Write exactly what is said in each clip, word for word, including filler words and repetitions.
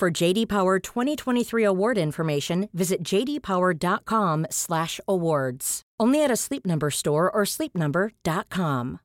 For J D. Power twenty twenty-three award information, visit j d power dot com slash awards. Only at a Sleep Number store or sleep number dot com.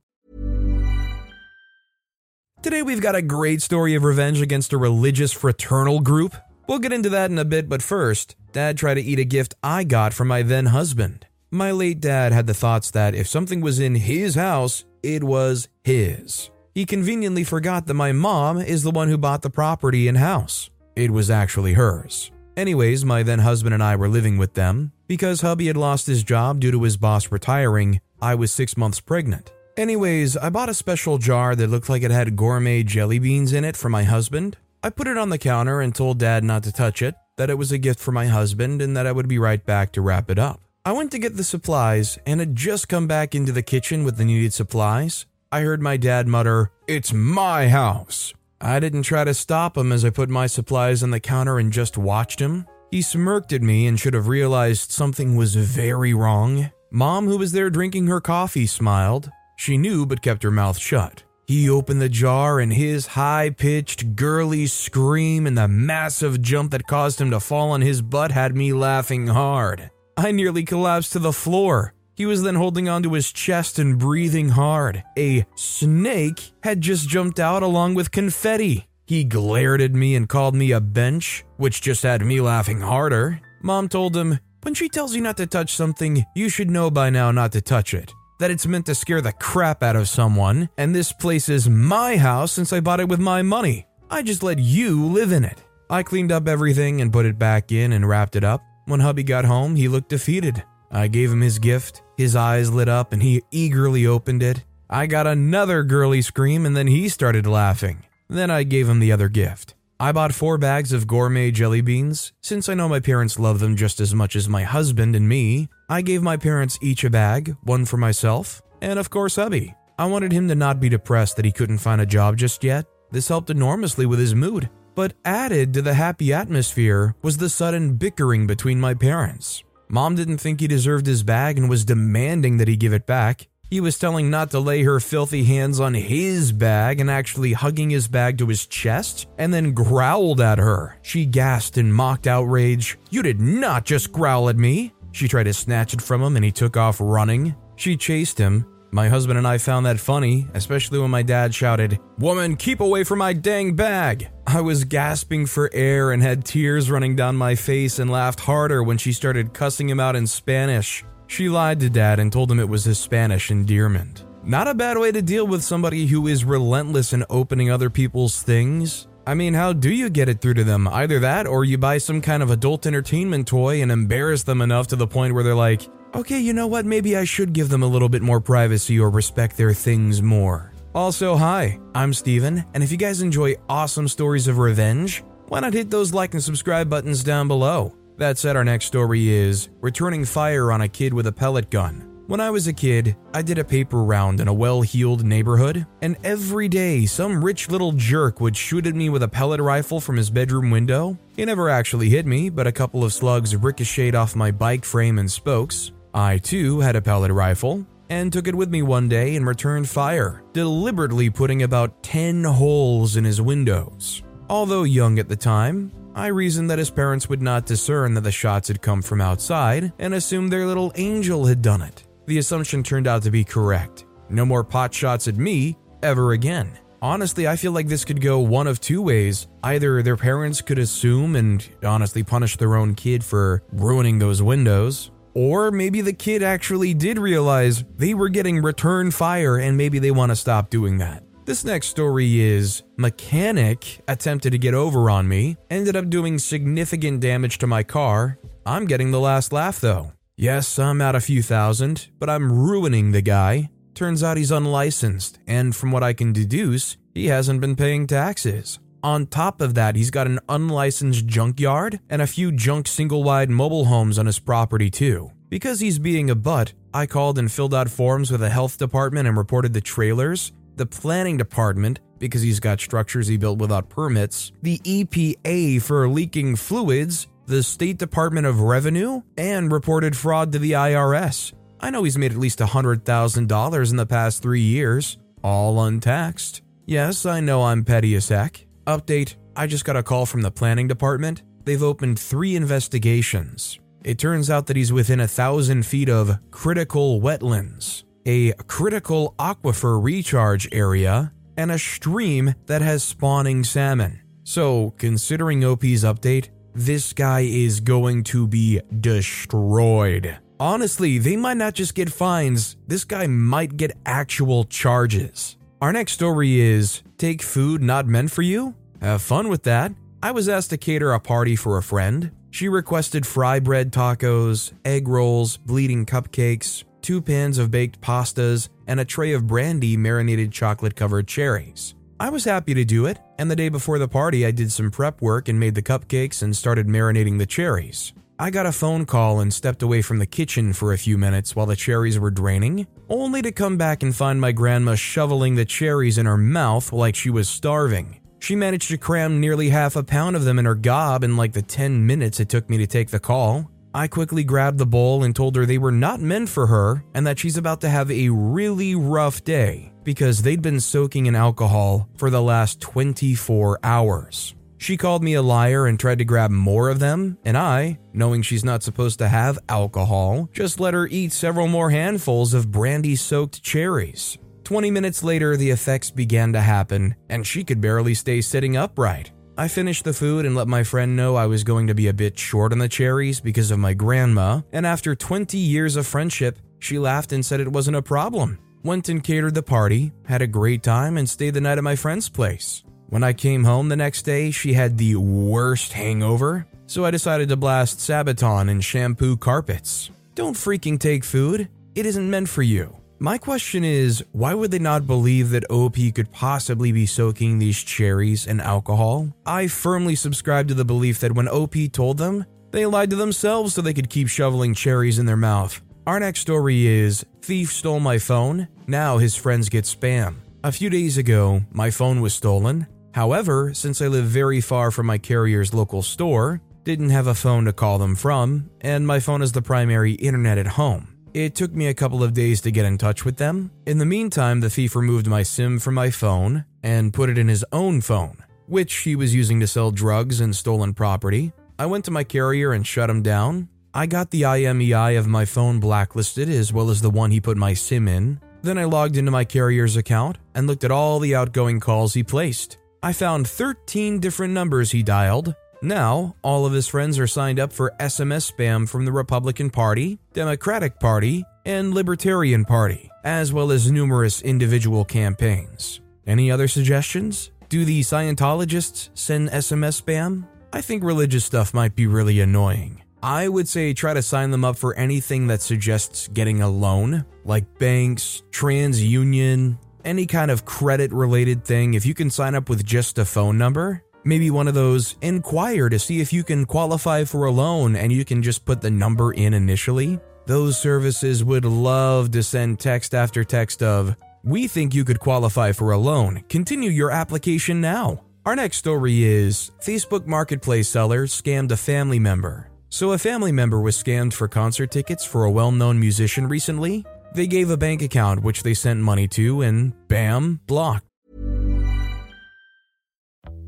Today we've got a great story of revenge against a religious fraternal group. We'll get into that in a bit, but first, Dad tried to eat a gift I got from my then husband. My late dad had the thoughts that if something was in his house, it was his. He conveniently forgot that my mom is the one who bought the property and house. It was actually hers. Anyways, my then husband and I were living with them. Because hubby had lost his job due to his boss retiring, I was six months pregnant. Anyways, I bought a special jar that looked like it had gourmet jelly beans in it for my husband. I put it on the counter and told Dad not to touch it, that it was a gift for my husband and that I would be right back to wrap it up. I went to get the supplies and had just come back into the kitchen with the needed supplies. I heard my dad mutter, "It's my house." I didn't try to stop him as I put my supplies on the counter and just watched him. He smirked at me and should have realized something was very wrong. Mom, who was there drinking her coffee, smiled. She knew but kept her mouth shut. He opened the jar and his high-pitched, girly scream and the massive jump that caused him to fall on his butt had me laughing hard. I nearly collapsed to the floor. He was then holding onto his chest and breathing hard. A snake had just jumped out along with confetti. He glared at me and called me a bench, which just had me laughing harder. Mom told him, "When she tells you not to touch something, you should know by now not to touch it. That it's meant to scare the crap out of someone, and this place is my house since I bought it with my money. I just let you live in it." I cleaned up everything and put it back in and wrapped it up. When hubby got home, he looked defeated. I gave him his gift. His eyes lit up and he eagerly opened it. I got another girly scream and then he started laughing. Then I gave him the other gift. I bought four bags of gourmet jelly beans. Since I know my parents love them just as much as my husband and me, I gave my parents each a bag, one for myself, and of course hubby. I wanted him to not be depressed that he couldn't find a job just yet. This helped enormously with his mood, but added to the happy atmosphere was the sudden bickering between my parents. Mom didn't think he deserved his bag and was demanding that he give it back. He was telling not to lay her filthy hands on his bag and actually hugging his bag to his chest and then growled at her. She gasped in mocked outrage. "You did not just growl at me." She tried to snatch it from him and he took off running. She chased him. My husband and I found that funny, especially when my dad shouted, "Woman, keep away from my dang bag." I was gasping for air and had tears running down my face and laughed harder when she started cussing him out in Spanish. She lied to Dad and told him it was his Spanish endearment. Not a bad way to deal with somebody who is relentless in opening other people's things. I mean, how do you get it through to them? Either that or you buy some kind of adult entertainment toy and embarrass them enough to the point where they're like, "Okay, you know what, maybe I should give them a little bit more privacy or respect their things more." Also, hi, I'm Steven, and if you guys enjoy awesome stories of revenge, why not hit those like and subscribe buttons down below? That said, our next story is Returning Fire on a Kid with a Pellet Gun. When I was a kid, I did a paper round in a well-heeled neighborhood, and every day some rich little jerk would shoot at me with a pellet rifle from his bedroom window. He never actually hit me, but a couple of slugs ricocheted off my bike frame and spokes. I, too, had a pellet rifle, and took it with me one day and returned fire, deliberately putting about ten holes in his windows. Although young at the time, I reasoned that his parents would not discern that the shots had come from outside and assumed their little angel had done it. The assumption turned out to be correct. No more pot shots at me ever again. Honestly, I feel like this could go one of two ways. Either their parents could assume and honestly punish their own kid for ruining those windows, or maybe the kid actually did realize they were getting return fire and maybe they want to stop doing that. This next story is Mechanic Attempted to Get Over on Me, Ended Up Doing Significant Damage to My Car. I'm getting the last laugh though. Yes, I'm out a few thousand, but I'm ruining the guy. Turns out he's unlicensed, and from what I can deduce, he hasn't been paying taxes. On top of that, he's got an unlicensed junkyard and a few junk single-wide mobile homes on his property too. Because he's being a butt, I called and filled out forms with the health department and reported the trailers, the planning department, because he's got structures he built without permits, the E P A for leaking fluids, the State Department of Revenue, and reported fraud to the I R S. I know he's made at least one hundred thousand dollars in the past three years, all untaxed. Yes, I know I'm petty as heck. Update, I just got a call from the planning department. They've opened three investigations. It turns out that he's within a thousand feet of critical wetlands, a critical aquifer recharge area, and a stream that has spawning salmon. So, considering O P's update, this guy is going to be destroyed. Honestly, they might not just get fines, this guy might get actual charges. Our next story is, take food not meant for you? Have fun with that. I was asked to cater a party for a friend. She requested fry bread tacos, egg rolls, bleeding cupcakes, two pans of baked pastas, and a tray of brandy marinated chocolate-covered cherries. I was happy to do it, and the day before the party I did some prep work and made the cupcakes and started marinating the cherries. I got a phone call and stepped away from the kitchen for a few minutes while the cherries were draining, only to come back and find my grandma shoveling the cherries in her mouth like she was starving. She managed to cram nearly half a pound of them in her gob in like the ten minutes it took me to take the call. I quickly grabbed the bowl and told her they were not meant for her and that she's about to have a really rough day because they'd been soaking in alcohol for the last twenty-four hours. She called me a liar and tried to grab more of them, and I, knowing she's not supposed to have alcohol, just let her eat several more handfuls of brandy-soaked cherries. twenty minutes later, the effects began to happen, and she could barely stay sitting upright. I finished the food and let my friend know I was going to be a bit short on the cherries because of my grandma, and after twenty years of friendship, she laughed and said it wasn't a problem. Went and catered the party, had a great time, and stayed the night at my friend's place. When I came home the next day, she had the worst hangover, so I decided to blast Sabaton and shampoo carpets. Don't freaking take food. It isn't meant for you. My question is, why would they not believe that O P could possibly be soaking these cherries in alcohol? I firmly subscribe to the belief that when O P told them, they lied to themselves so they could keep shoveling cherries in their mouth. Our next story is, thief stole my phone, now his friends get spam. A few days ago, my phone was stolen. However, since I live very far from my carrier's local store, didn't have a phone to call them from, and my phone is the primary internet at home. It took me a couple of days to get in touch with them. In the meantime, the thief removed my SIM from my phone and put it in his own phone, which he was using to sell drugs and stolen property. I went to my carrier and shut him down. I got the I M E I of my phone blacklisted as well as the one he put my SIM in. Then I logged into my carrier's account and looked at all the outgoing calls he placed. I found thirteen different numbers he dialed. Now, all of his friends are signed up for S M S spam from the Republican Party, Democratic Party, and Libertarian Party, as well as numerous individual campaigns. Any other suggestions? Do the Scientologists send S M S spam? I think religious stuff might be really annoying. I would say try to sign them up for anything that suggests getting a loan, like banks, TransUnion, any kind of credit-related thing. If you can sign up with just a phone number, maybe one of those, inquire to see if you can qualify for a loan and you can just put the number in initially. Those services would love to send text after text of, we think you could qualify for a loan. Continue your application now. Our next story is, Facebook Marketplace seller scammed a family member. So a family member was scammed for concert tickets for a well-known musician recently. They gave a bank account which they sent money to and bam, blocked.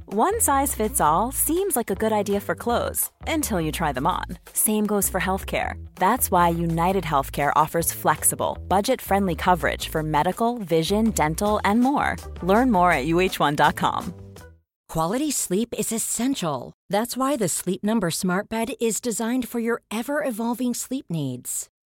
One size fits all seems like a good idea for clothes until you try them on. Same goes for healthcare. That's why United Healthcare offers flexible, budget-friendly coverage for medical, vision, dental, and more. Learn more at U H one dot com. Quality sleep is essential. That's why the Sleep Number Smart Bed is designed for your ever-evolving sleep needs.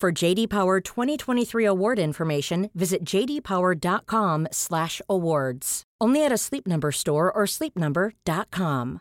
For J D Power twenty twenty-three award information, visit j d power dot com slash awards. Only at a Sleep Number store or sleep number dot com.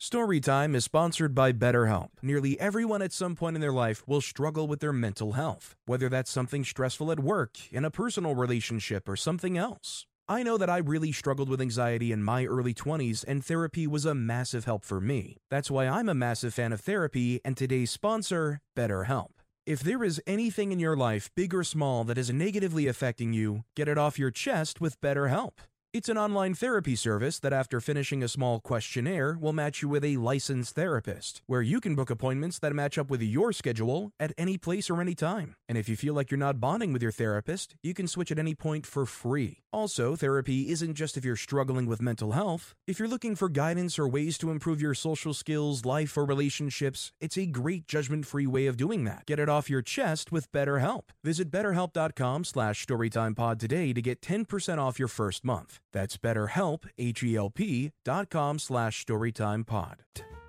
Storytime is sponsored by BetterHelp. Nearly everyone at some point in their life will struggle with their mental health, whether that's something stressful at work, in a personal relationship, or something else. I know that I really struggled with anxiety in my early twenties, and therapy was a massive help for me. That's why I'm a massive fan of therapy and today's sponsor, BetterHelp. If there is anything in your life, big or small, that is negatively affecting you, get it off your chest with BetterHelp. It's an online therapy service that, after finishing a small questionnaire, will match you with a licensed therapist, where you can book appointments that match up with your schedule at any place or any time. And if you feel like you're not bonding with your therapist, you can switch at any point for free. Also, therapy isn't just if you're struggling with mental health. If you're looking for guidance or ways to improve your social skills, life, or relationships, it's a great judgment-free way of doing that. Get it off your chest with BetterHelp. Visit better help dot com slash story time pod today to get ten percent off your first month. That's BetterHelp, H E L P, dot com slash StoryTimePod.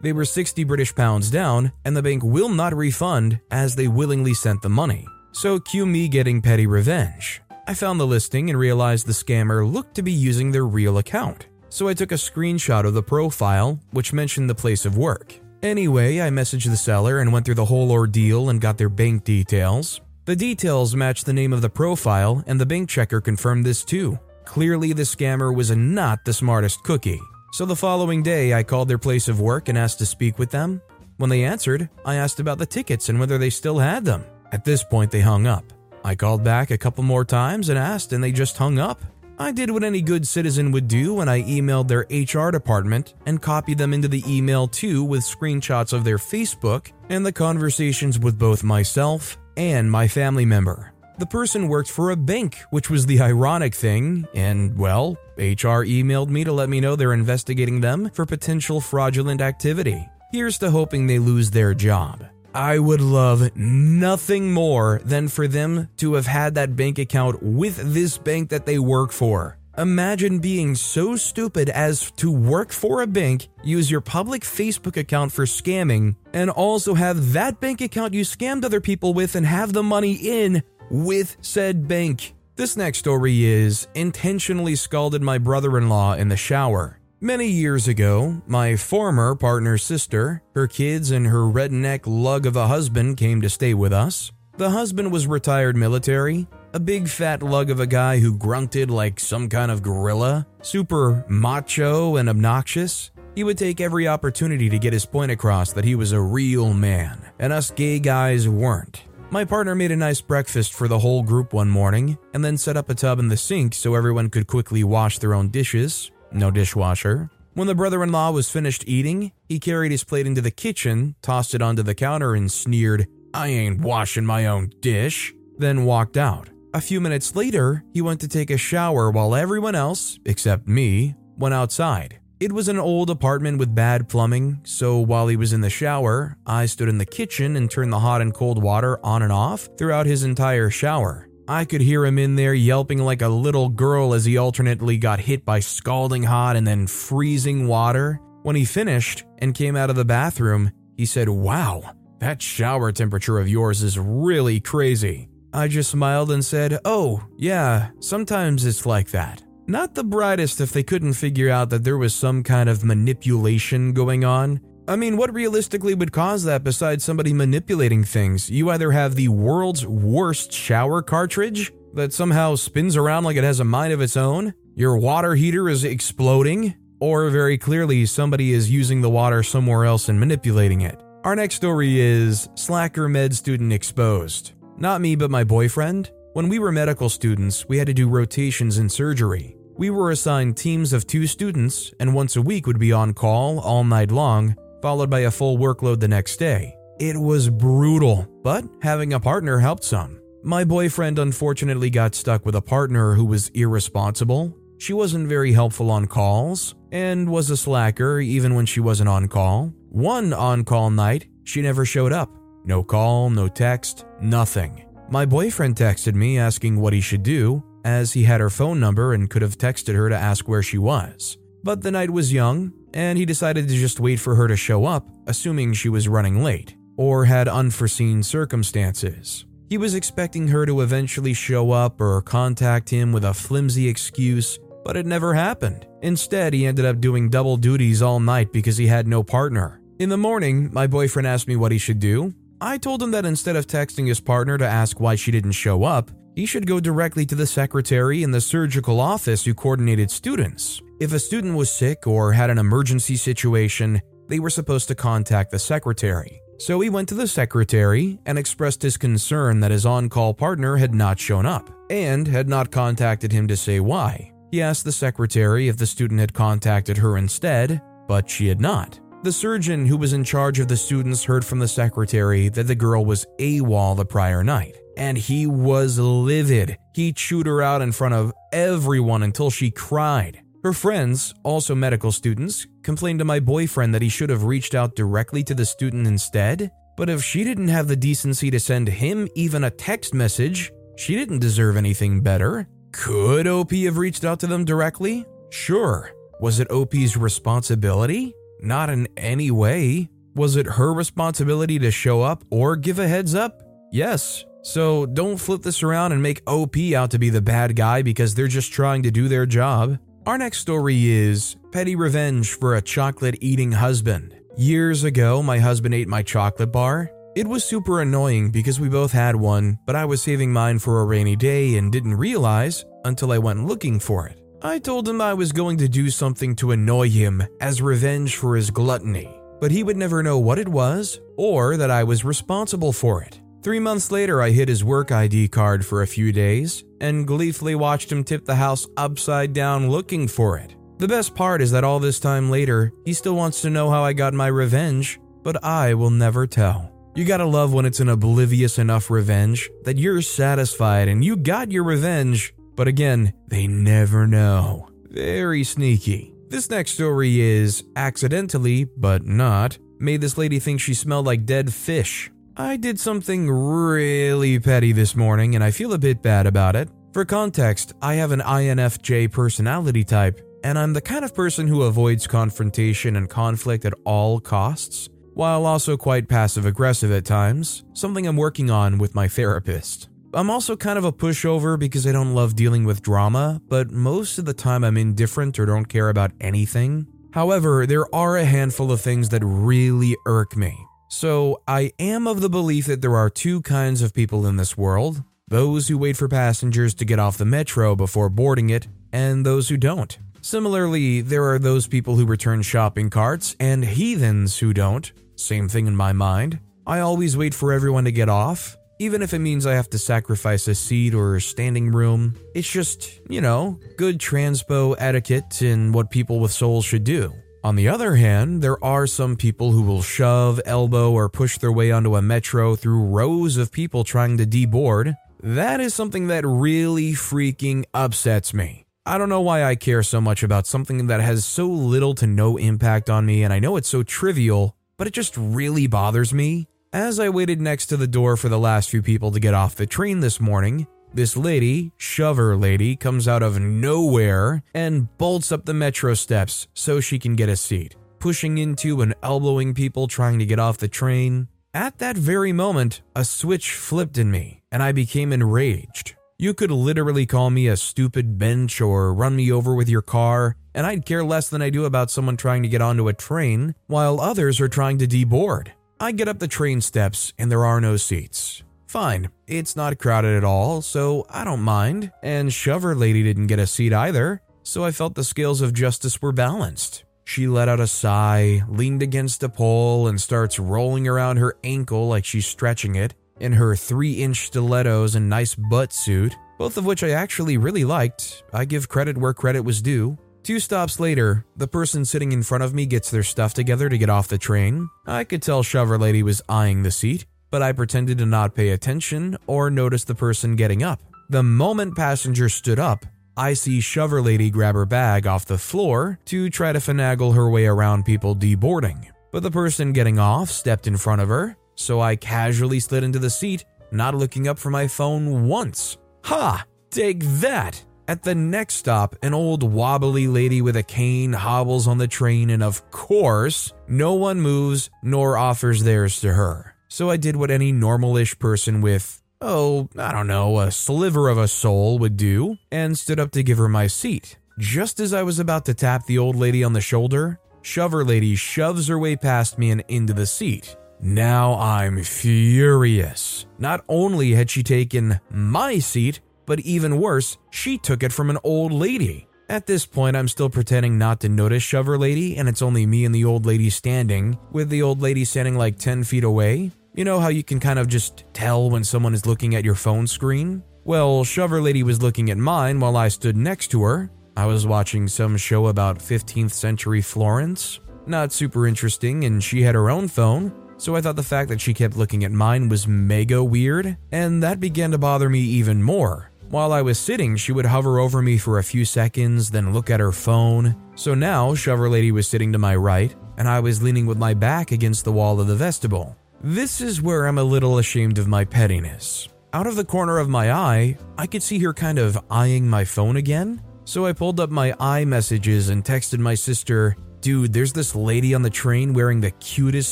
They were sixty British pounds down, and the bank will not refund as they willingly sent the money. So cue me getting petty revenge. I found the listing and realized the scammer looked to be using their real account. So I took a screenshot of the profile, which mentioned the place of work. Anyway, I messaged the seller and went through the whole ordeal and got their bank details. The details matched the name of the profile, and the bank checker confirmed this too. Clearly, the scammer was not the smartest cookie. So the following day, I called their place of work and asked to speak with them. When they answered, I asked about the tickets and whether they still had them. At this point, they hung up. I called back a couple more times and asked, and they just hung up. I did what any good citizen would do, and I emailed their H R department and copied them into the email too, with screenshots of their Facebook and the conversations with both myself and my family member. The person worked for a bank, which was the ironic thing, and, well, H R emailed me to let me know they're investigating them for potential fraudulent activity. Here's to hoping they lose their job. I would love nothing more than for them to have had that bank account with this bank that they work for. Imagine being so stupid as to work for a bank, use your public Facebook account for scamming, and also have that bank account you scammed other people with and have the money in with said bank. This next story is intentionally scalded my brother-in-law in the shower. Many years ago, my former partner's sister, her kids, and her redneck lug of a husband came to stay with us. The husband was retired military, a big fat lug of a guy who grunted like some kind of gorilla, super macho and obnoxious. He would take every opportunity to get his point across that he was a real man, and us gay guys weren't. My partner made a nice breakfast for the whole group one morning and then set up a tub in the sink so everyone could quickly wash their own dishes. No dishwasher. When the brother-in-law was finished eating, he carried his plate into the kitchen, tossed it onto the counter and sneered, "I ain't washing my own dish," then walked out. A few minutes later, he went to take a shower while everyone else, except me, went outside. It was an old apartment with bad plumbing, so while he was in the shower, I stood in the kitchen and turned the hot and cold water on and off throughout his entire shower. I could hear him in there yelping like a little girl as he alternately got hit by scalding hot and then freezing water. When he finished and came out of the bathroom, he said, "Wow, that shower temperature of yours is really crazy." I just smiled and said, "Oh, yeah, sometimes it's like that." Not the brightest if they couldn't figure out that there was some kind of manipulation going on. I mean, what realistically would cause that besides somebody manipulating things? You either have the world's worst shower cartridge that somehow spins around like it has a mind of its own, your water heater is exploding, or very clearly somebody is using the water somewhere else and manipulating it. Our next story is Slacker Med Student Exposed. Not me, but my boyfriend. When we were medical students, we had to do rotations in surgery. We were assigned teams of two students and once a week would be on call all night long, followed by a full workload the next day. It was brutal, but having a partner helped some. My boyfriend unfortunately got stuck with a partner who was irresponsible. She wasn't very helpful on calls and was a slacker even when she wasn't on call. One on-call night, she never showed up. No call, no text, nothing. My boyfriend texted me asking what he should do, as he had her phone number and could have texted her to ask where she was. But the night was young, and he decided to just wait for her to show up, assuming she was running late. or had unforeseen circumstances. He was expecting her to eventually show up or contact him with a flimsy excuse, but it never happened. Instead, he ended up doing double duties all night because he had no partner. In the morning, my boyfriend asked me what he should do. I told him that instead of texting his partner to ask why she didn't show up, he should go directly to the secretary in the surgical office who coordinated students. If a student was sick or had an emergency situation, they were supposed to contact the secretary. So he went to the secretary and expressed his concern that his on-call partner had not shown up and had not contacted him to say why. He asked the secretary if the student had contacted her instead, but she had not. The surgeon who was in charge of the students heard from the secretary that the girl was AWOL the prior night, and he was livid. He chewed her out in front of everyone until she cried. Her friends, also medical students, complained to my boyfriend that he should have reached out directly to the student instead, but if she didn't have the decency to send him even a text message, she didn't deserve anything better. Could O P have reached out to them directly? Sure. Was it O P's responsibility? Not in any way. Was it her responsibility to show up or give a heads up? Yes. So don't flip this around and make O P out to be the bad guy because they're just trying to do their job. Our next story is Petty Revenge for a Chocolate-Eating Husband. Years ago, my husband ate my chocolate bar. It was super annoying because we both had one, but I was saving mine for a rainy day and didn't realize until I went looking for it. I told him I was going to do something to annoy him as revenge for his gluttony, but he would never know what it was or that I was responsible for it. Three months later, I hid his work I D card for a few days and gleefully watched him tip the house upside down looking for it. The best part is that all this time later, he still wants to know how I got my revenge, but I will never tell. You gotta love when it's an oblivious enough revenge that you're satisfied and you got your revenge, but again, they never know. Very sneaky. This next story is, accidentally, but not, made this lady think she smelled like dead fish. I did something really petty this morning and I feel a bit bad about it. For context, I have an I N F J personality type, and I'm the kind of person who avoids confrontation and conflict at all costs, while also quite passive-aggressive at times, something I'm working on with my therapist. I'm also kind of a pushover because I don't love dealing with drama, but most of the time I'm indifferent or don't care about anything. However, there are a handful of things that really irk me. So, I am of the belief that there are two kinds of people in this world, those who wait for passengers to get off the metro before boarding it, and those who don't. Similarly, there are those people who return shopping carts and heathens who don't. Same thing in my mind. I always wait for everyone to get off, even if it means I have to sacrifice a seat or a standing room. It's just, you know, good transpo etiquette and what people with souls should do. On the other hand, there are some people who will shove, elbow, or push their way onto a metro through rows of people trying to deboard. That is something that really freaking upsets me. I don't know why I care so much about something that has so little to no impact on me, and I know it's so trivial, but it just really bothers me. As I waited next to the door for the last few people to get off the train this morning, this lady, shover lady, comes out of nowhere and bolts up the metro steps so she can get a seat, pushing into and elbowing people trying to get off the train. At that very moment, a switch flipped in me, and I became enraged. You could literally call me a stupid bench or run me over with your car, and I'd care less than I do about someone trying to get onto a train while others are trying to deboard. I get up the train steps and there are no seats. Fine, it's not crowded at all, so I don't mind, and shover lady didn't get a seat either, so I felt the scales of justice were balanced. She let out a sigh, leaned against a pole, and starts rolling around her ankle like she's stretching it, in her three-inch stilettos and nice butt suit, both of which I actually really liked. I give credit where credit was due. Two stops later, the person sitting in front of me gets their stuff together to get off the train. I could tell shover lady was eyeing the seat, but I pretended to not pay attention or notice the person getting up. The moment passenger stood up, I see shover lady grab her bag off the floor to try to finagle her way around people deboarding. But the person getting off stepped in front of her, so I casually slid into the seat, not looking up from my phone once. Ha! Take that! At the next stop, an old wobbly lady with a cane hobbles on the train, and of course, no one moves nor offers theirs to her. So I did what any normal-ish person with, oh, I don't know, a sliver of a soul would do, and stood up to give her my seat. Just as I was about to tap the old lady on the shoulder, Shover Lady shoves her way past me and into the seat. Now I'm furious. Not only had she taken my seat, but even worse, she took it from an old lady. At this point, I'm still pretending not to notice Shover Lady, and it's only me and the old lady standing, with the old lady standing like ten feet away. You know how you can kind of just tell when someone is looking at your phone screen? Well, Shover Lady was looking at mine while I stood next to her. I was watching some show about fifteenth century Florence. Not super interesting, and she had her own phone. So I thought the fact that she kept looking at mine was mega weird, and that began to bother me even more. While I was sitting, she would hover over me for a few seconds, then look at her phone. So now, Shover Lady was sitting to my right, and I was leaning with my back against the wall of the vestibule. This is where I'm a little ashamed of my pettiness. Out of the corner of my eye, I could see her kind of eyeing my phone again. So I pulled up my iMessages and texted my sister, "Dude, there's this lady on the train wearing the cutest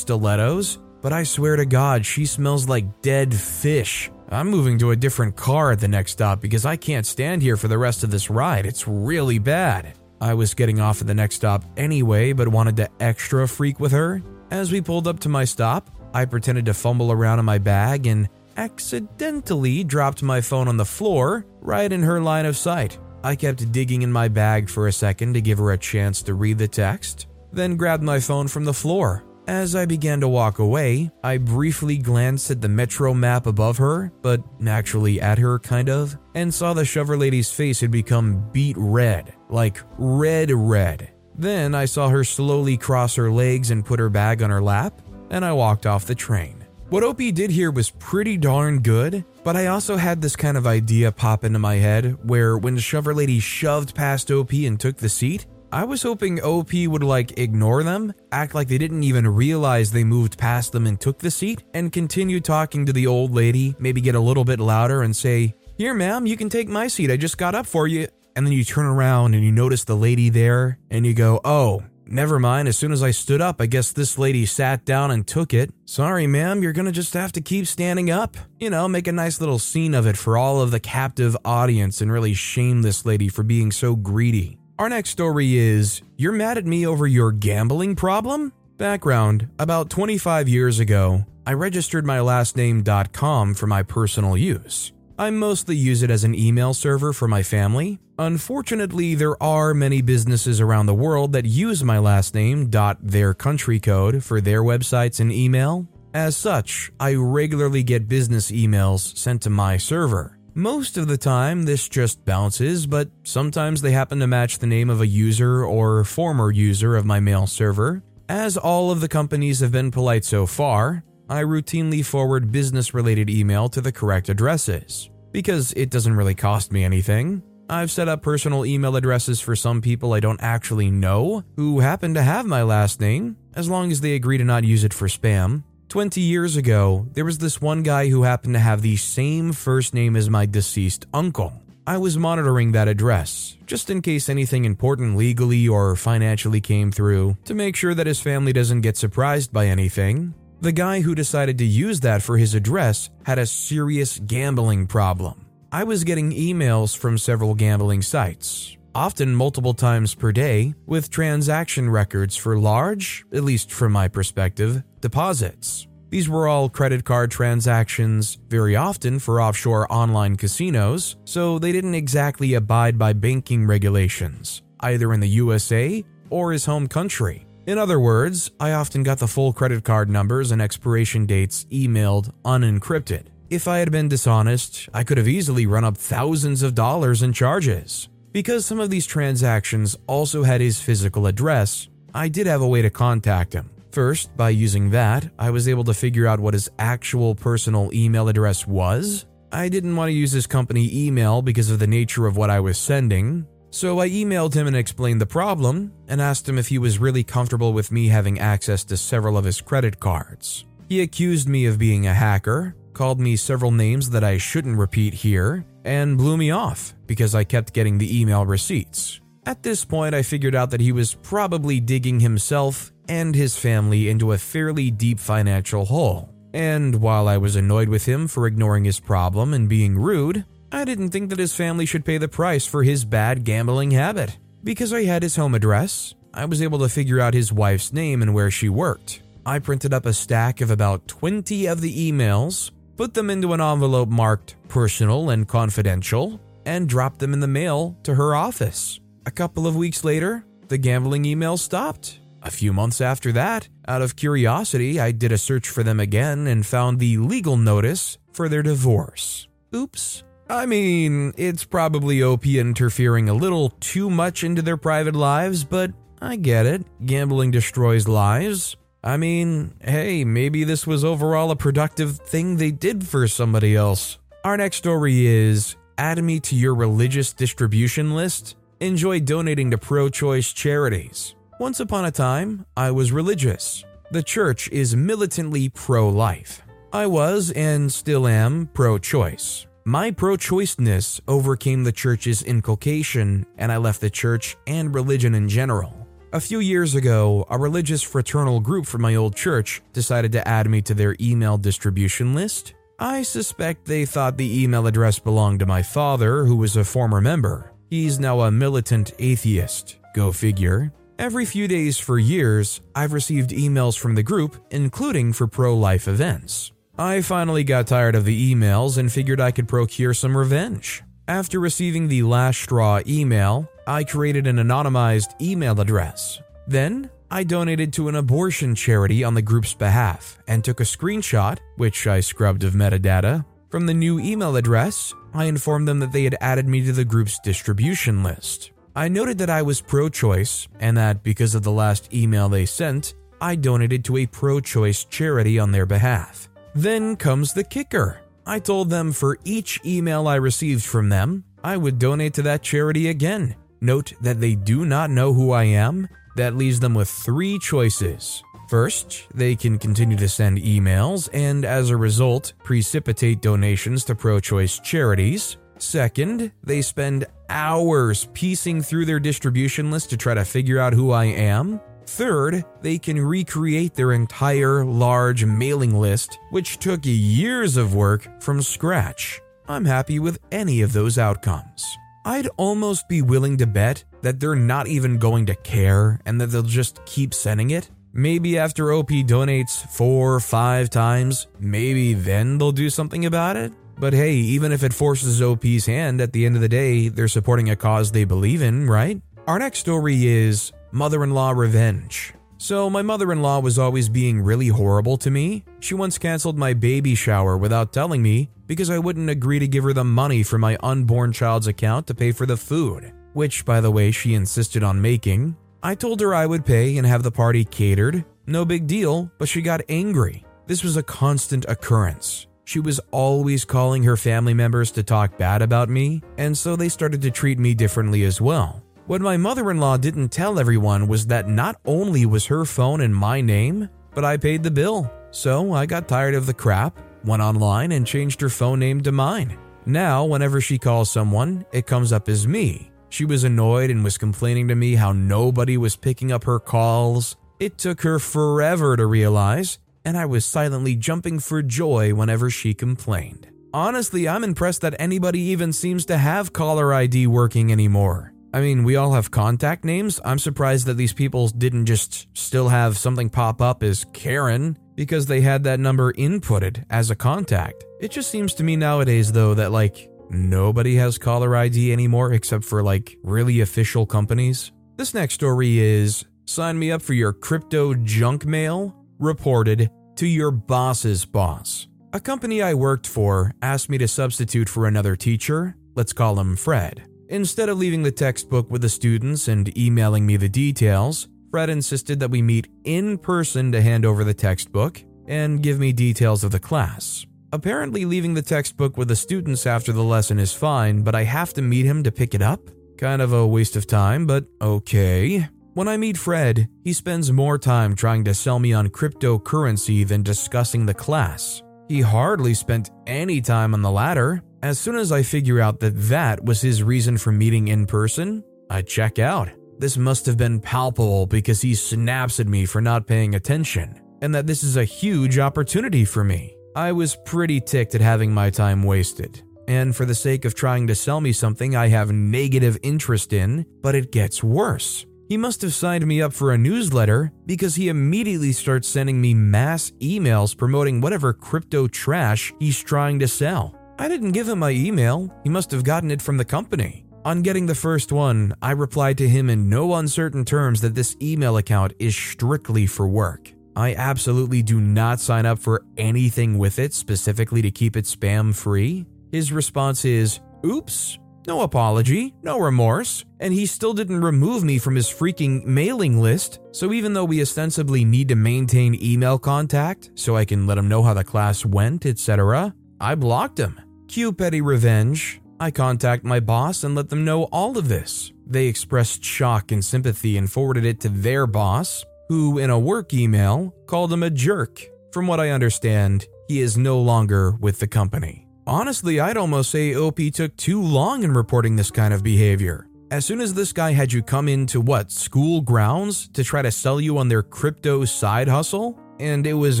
stilettos, but I swear to God, she smells like dead fish. I'm moving to a different car at the next stop because I can't stand here for the rest of this ride. It's really bad." I was getting off at the next stop anyway, but wanted to extra freak with her. As we pulled up to my stop, I pretended to fumble around in my bag and accidentally dropped my phone on the floor right in her line of sight. I kept digging in my bag for a second to give her a chance to read the text, then grabbed my phone from the floor. As I began to walk away, I briefly glanced at the metro map above her, but actually at her, kind of, and saw the Shover Lady's face had become beet red, like red red. Then I saw her slowly cross her legs and put her bag on her lap, and I walked off the train. What Opie did here was pretty darn good, but I also had this kind of idea pop into my head where when Shover Lady shoved past Opie and took the seat, I was hoping Opie would like ignore them, act like they didn't even realize they moved past them and took the seat, and continue talking to the old lady, maybe get a little bit louder and say, "Here ma'am, you can take my seat, I just got up for you." And then you turn around and you notice the lady there, and you go, "Oh, never mind, as soon as I stood up, I guess this lady sat down and took it. Sorry, ma'am, you're gonna just have to keep standing up." You know, make a nice little scene of it for all of the captive audience and really shame this lady for being so greedy. Our next story is, "You're mad at me over your gambling problem?" Background, about twenty-five years ago, I registered my last name dot com for my personal use. I mostly use it as an email server for my family. Unfortunately, there are many businesses around the world that use my last name dot their country code for their websites and email. As such, I regularly get business emails sent to my server. Most of the time, this just bounces, but sometimes they happen to match the name of a user or former user of my mail server. As all of the companies have been polite so far, I routinely forward business-related email to the correct addresses, because it doesn't really cost me anything. I've set up personal email addresses for some people I don't actually know who happen to have my last name, as long as they agree to not use it for spam. twenty years ago, there was this one guy who happened to have the same first name as my deceased uncle. I was monitoring that address, just in case anything important legally or financially came through, to make sure that his family doesn't get surprised by anything. The guy who decided to use that for his address had a serious gambling problem. I was getting emails from several gambling sites, often multiple times per day, with transaction records for large, at least from my perspective, deposits. These were all credit card transactions, very often for offshore online casinos, so they didn't exactly abide by banking regulations, either in the U S A or his home country. In other words, I often got the full credit card numbers and expiration dates emailed unencrypted. If I had been dishonest, I could have easily run up thousands of dollars in charges. Because some of these transactions also had his physical address, I did have a way to contact him. First, by using that, I was able to figure out what his actual personal email address was. I didn't want to use his company email because of the nature of what I was sending. So I emailed him and explained the problem, and asked him if he was really comfortable with me having access to several of his credit cards. He accused me of being a hacker, called me several names that I shouldn't repeat here, and blew me off because I kept getting the email receipts. At this point, I figured out that he was probably digging himself and his family into a fairly deep financial hole, And while I was annoyed with him for ignoring his problem and being rude, I didn't think that his family should pay the price for his bad gambling habit. Because I had his home address, I was able to figure out his wife's name and where she worked. I printed up a stack of about twenty of the emails, put them into an envelope marked personal and confidential, and dropped them in the mail to her office. A couple of weeks later, the gambling emails stopped. A few months after that, out of curiosity, I did a search for them again and found the legal notice for their divorce. Oops. I mean, it's probably O P interfering a little too much into their private lives, but I get it. Gambling destroys lives. I mean, hey, maybe this was overall a productive thing they did for somebody else. Our next story is, add me to your religious distribution list. Enjoy donating to pro-choice charities. Once upon a time, I was religious. The church is militantly pro-life. I was and still am pro-choice. My pro-choiceness overcame the church's inculcation, and I left the church and religion in general. A few years ago, a religious fraternal group from my old church decided to add me to their email distribution list. I suspect they thought the email address belonged to my father, who was a former member. He's now a militant atheist. Go figure. Every few days for years, I've received emails from the group, including for pro-life events. I finally got tired of the emails and figured I could procure some revenge. After receiving the last straw email, I created an anonymized email address. Then, I donated to an abortion charity on the group's behalf and took a screenshot, which I scrubbed of metadata. From the new email address, I informed them that they had added me to the group's distribution list. I noted that I was pro-choice and that because of the last email they sent, I donated to a pro-choice charity on their behalf. Then comes the kicker. I told them for each email I received from them, I would donate to that charity again. Note that they do not know who I am. That leaves them with three choices. First, they can continue to send emails and, as a result, precipitate donations to pro-choice charities. Second, they spend hours piecing through their distribution list to try to figure out who I am. Third, they can recreate their entire large mailing list, which took years of work, from scratch. I'm happy with any of those outcomes. I'd almost be willing to bet that they're not even going to care and that they'll just keep sending it. Maybe after O P donates four or five times, maybe then they'll do something about it. But hey, even if it forces O P's hand, at the end of the day, they're supporting a cause they believe in, right? Our next story is mother-in-law revenge. So my mother-in-law was always being really horrible to me. She once canceled my baby shower without telling me because I wouldn't agree to give her the money from my unborn child's account to pay for the food, which, by the way, she insisted on making. I told her I would pay and have the party catered. No big deal, but she got angry. This was a constant occurrence. She was always calling her family members to talk bad about me, and so they started to treat me differently as well. What my mother-in-law didn't tell everyone was that not only was her phone in my name, but I paid the bill. So I got tired of the crap, went online and changed her phone name to mine. Now, whenever she calls someone, it comes up as me. She was annoyed and was complaining to me how nobody was picking up her calls. It took her forever to realize, and I was silently jumping for joy whenever she complained. Honestly, I'm impressed that anybody even seems to have caller I D working anymore. I mean, we all have contact names. I'm surprised that these people didn't just still have something pop up as Karen because they had that number inputted as a contact. It just seems to me nowadays, though, that like nobody has caller I D anymore except for like really official companies. This next story is sign me up for your crypto junk mail reported to your boss's boss. A company I worked for asked me to substitute for another teacher. Let's call him Fred. Instead of leaving the textbook with the students and emailing me the details, Fred insisted that we meet in person to hand over the textbook and give me details of the class. Apparently, leaving the textbook with the students after the lesson is fine, but I have to meet him to pick it up? Kind of a waste of time, but okay. When I meet Fred, he spends more time trying to sell me on cryptocurrency than discussing the class. He hardly spent any time on the latter. As soon as I figure out that that was his reason for meeting in person, I check out. This must have been palpable because he snaps at me for not paying attention. and that this is a huge opportunity for me. I was pretty ticked at having my time wasted, and for the sake of trying to sell me something I have negative interest in, but it gets worse. He must have signed me up for a newsletter because he immediately starts sending me mass emails promoting whatever crypto trash he's trying to sell. I didn't give him my email, he must have gotten it from the company. On getting the first one, I replied to him in no uncertain terms that this email account is strictly for work. I absolutely do not sign up for anything with it specifically to keep it spam free. His response is, oops. No apology, no remorse, and he still didn't remove me from his freaking mailing list, so even though we ostensibly need to maintain email contact so I can let him know how the class went, et cetera, I blocked him. Cue petty revenge. I contact my boss and let them know all of this. They expressed shock and sympathy and forwarded it to their boss, who in a work email called him a jerk. From what I understand, he is no longer with the company. Honestly, I'd almost say O P took too long in reporting this kind of behavior. As soon as this guy had you come into what, school grounds to try to sell you on their crypto side hustle, and it was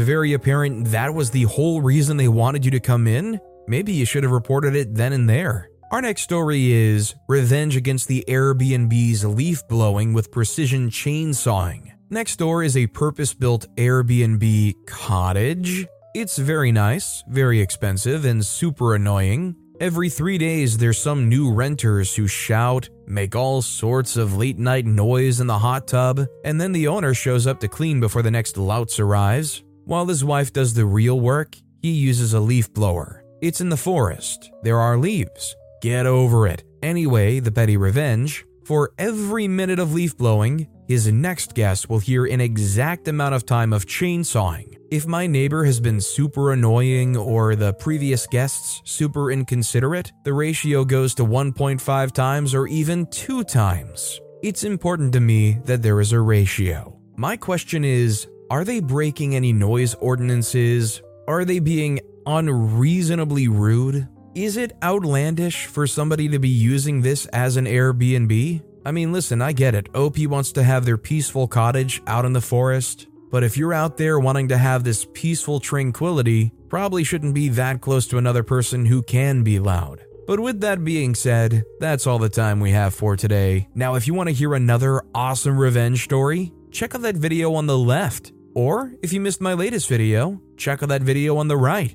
very apparent that was the whole reason they wanted you to come in, maybe you should have reported it then and there. Our next story is Revenge Against the Airbnb's Leaf Blowing with Precision Chainsawing. Next door is a purpose-built Airbnb cottage. It's very nice, very expensive, and super annoying. Every three days there's some new renters who shout, make all sorts of late-night noise in the hot tub, and then the owner shows up to clean before the next loutz arrives. While his wife does the real work, he uses a leaf blower. It's in the forest. There are leaves. Get over it. Anyway, the petty revenge. For every minute of leaf blowing, his next guest will hear an exact amount of time of chainsawing. If my neighbor has been super annoying or the previous guests super inconsiderate, the ratio goes to one point five times or even two times. It's important to me that there is a ratio. My question is, are they breaking any noise ordinances? Are they being unreasonably rude? Is it outlandish for somebody to be using this as an Airbnb? I mean, listen, I get it. O P wants to have their peaceful cottage out in the forest. But if you're out there wanting to have this peaceful tranquility, probably shouldn't be that close to another person who can be loud. But with that being said, that's all the time we have for today. Now, if you want to hear another awesome revenge story, check out that video on the left. Or if you missed my latest video, check out that video on the right.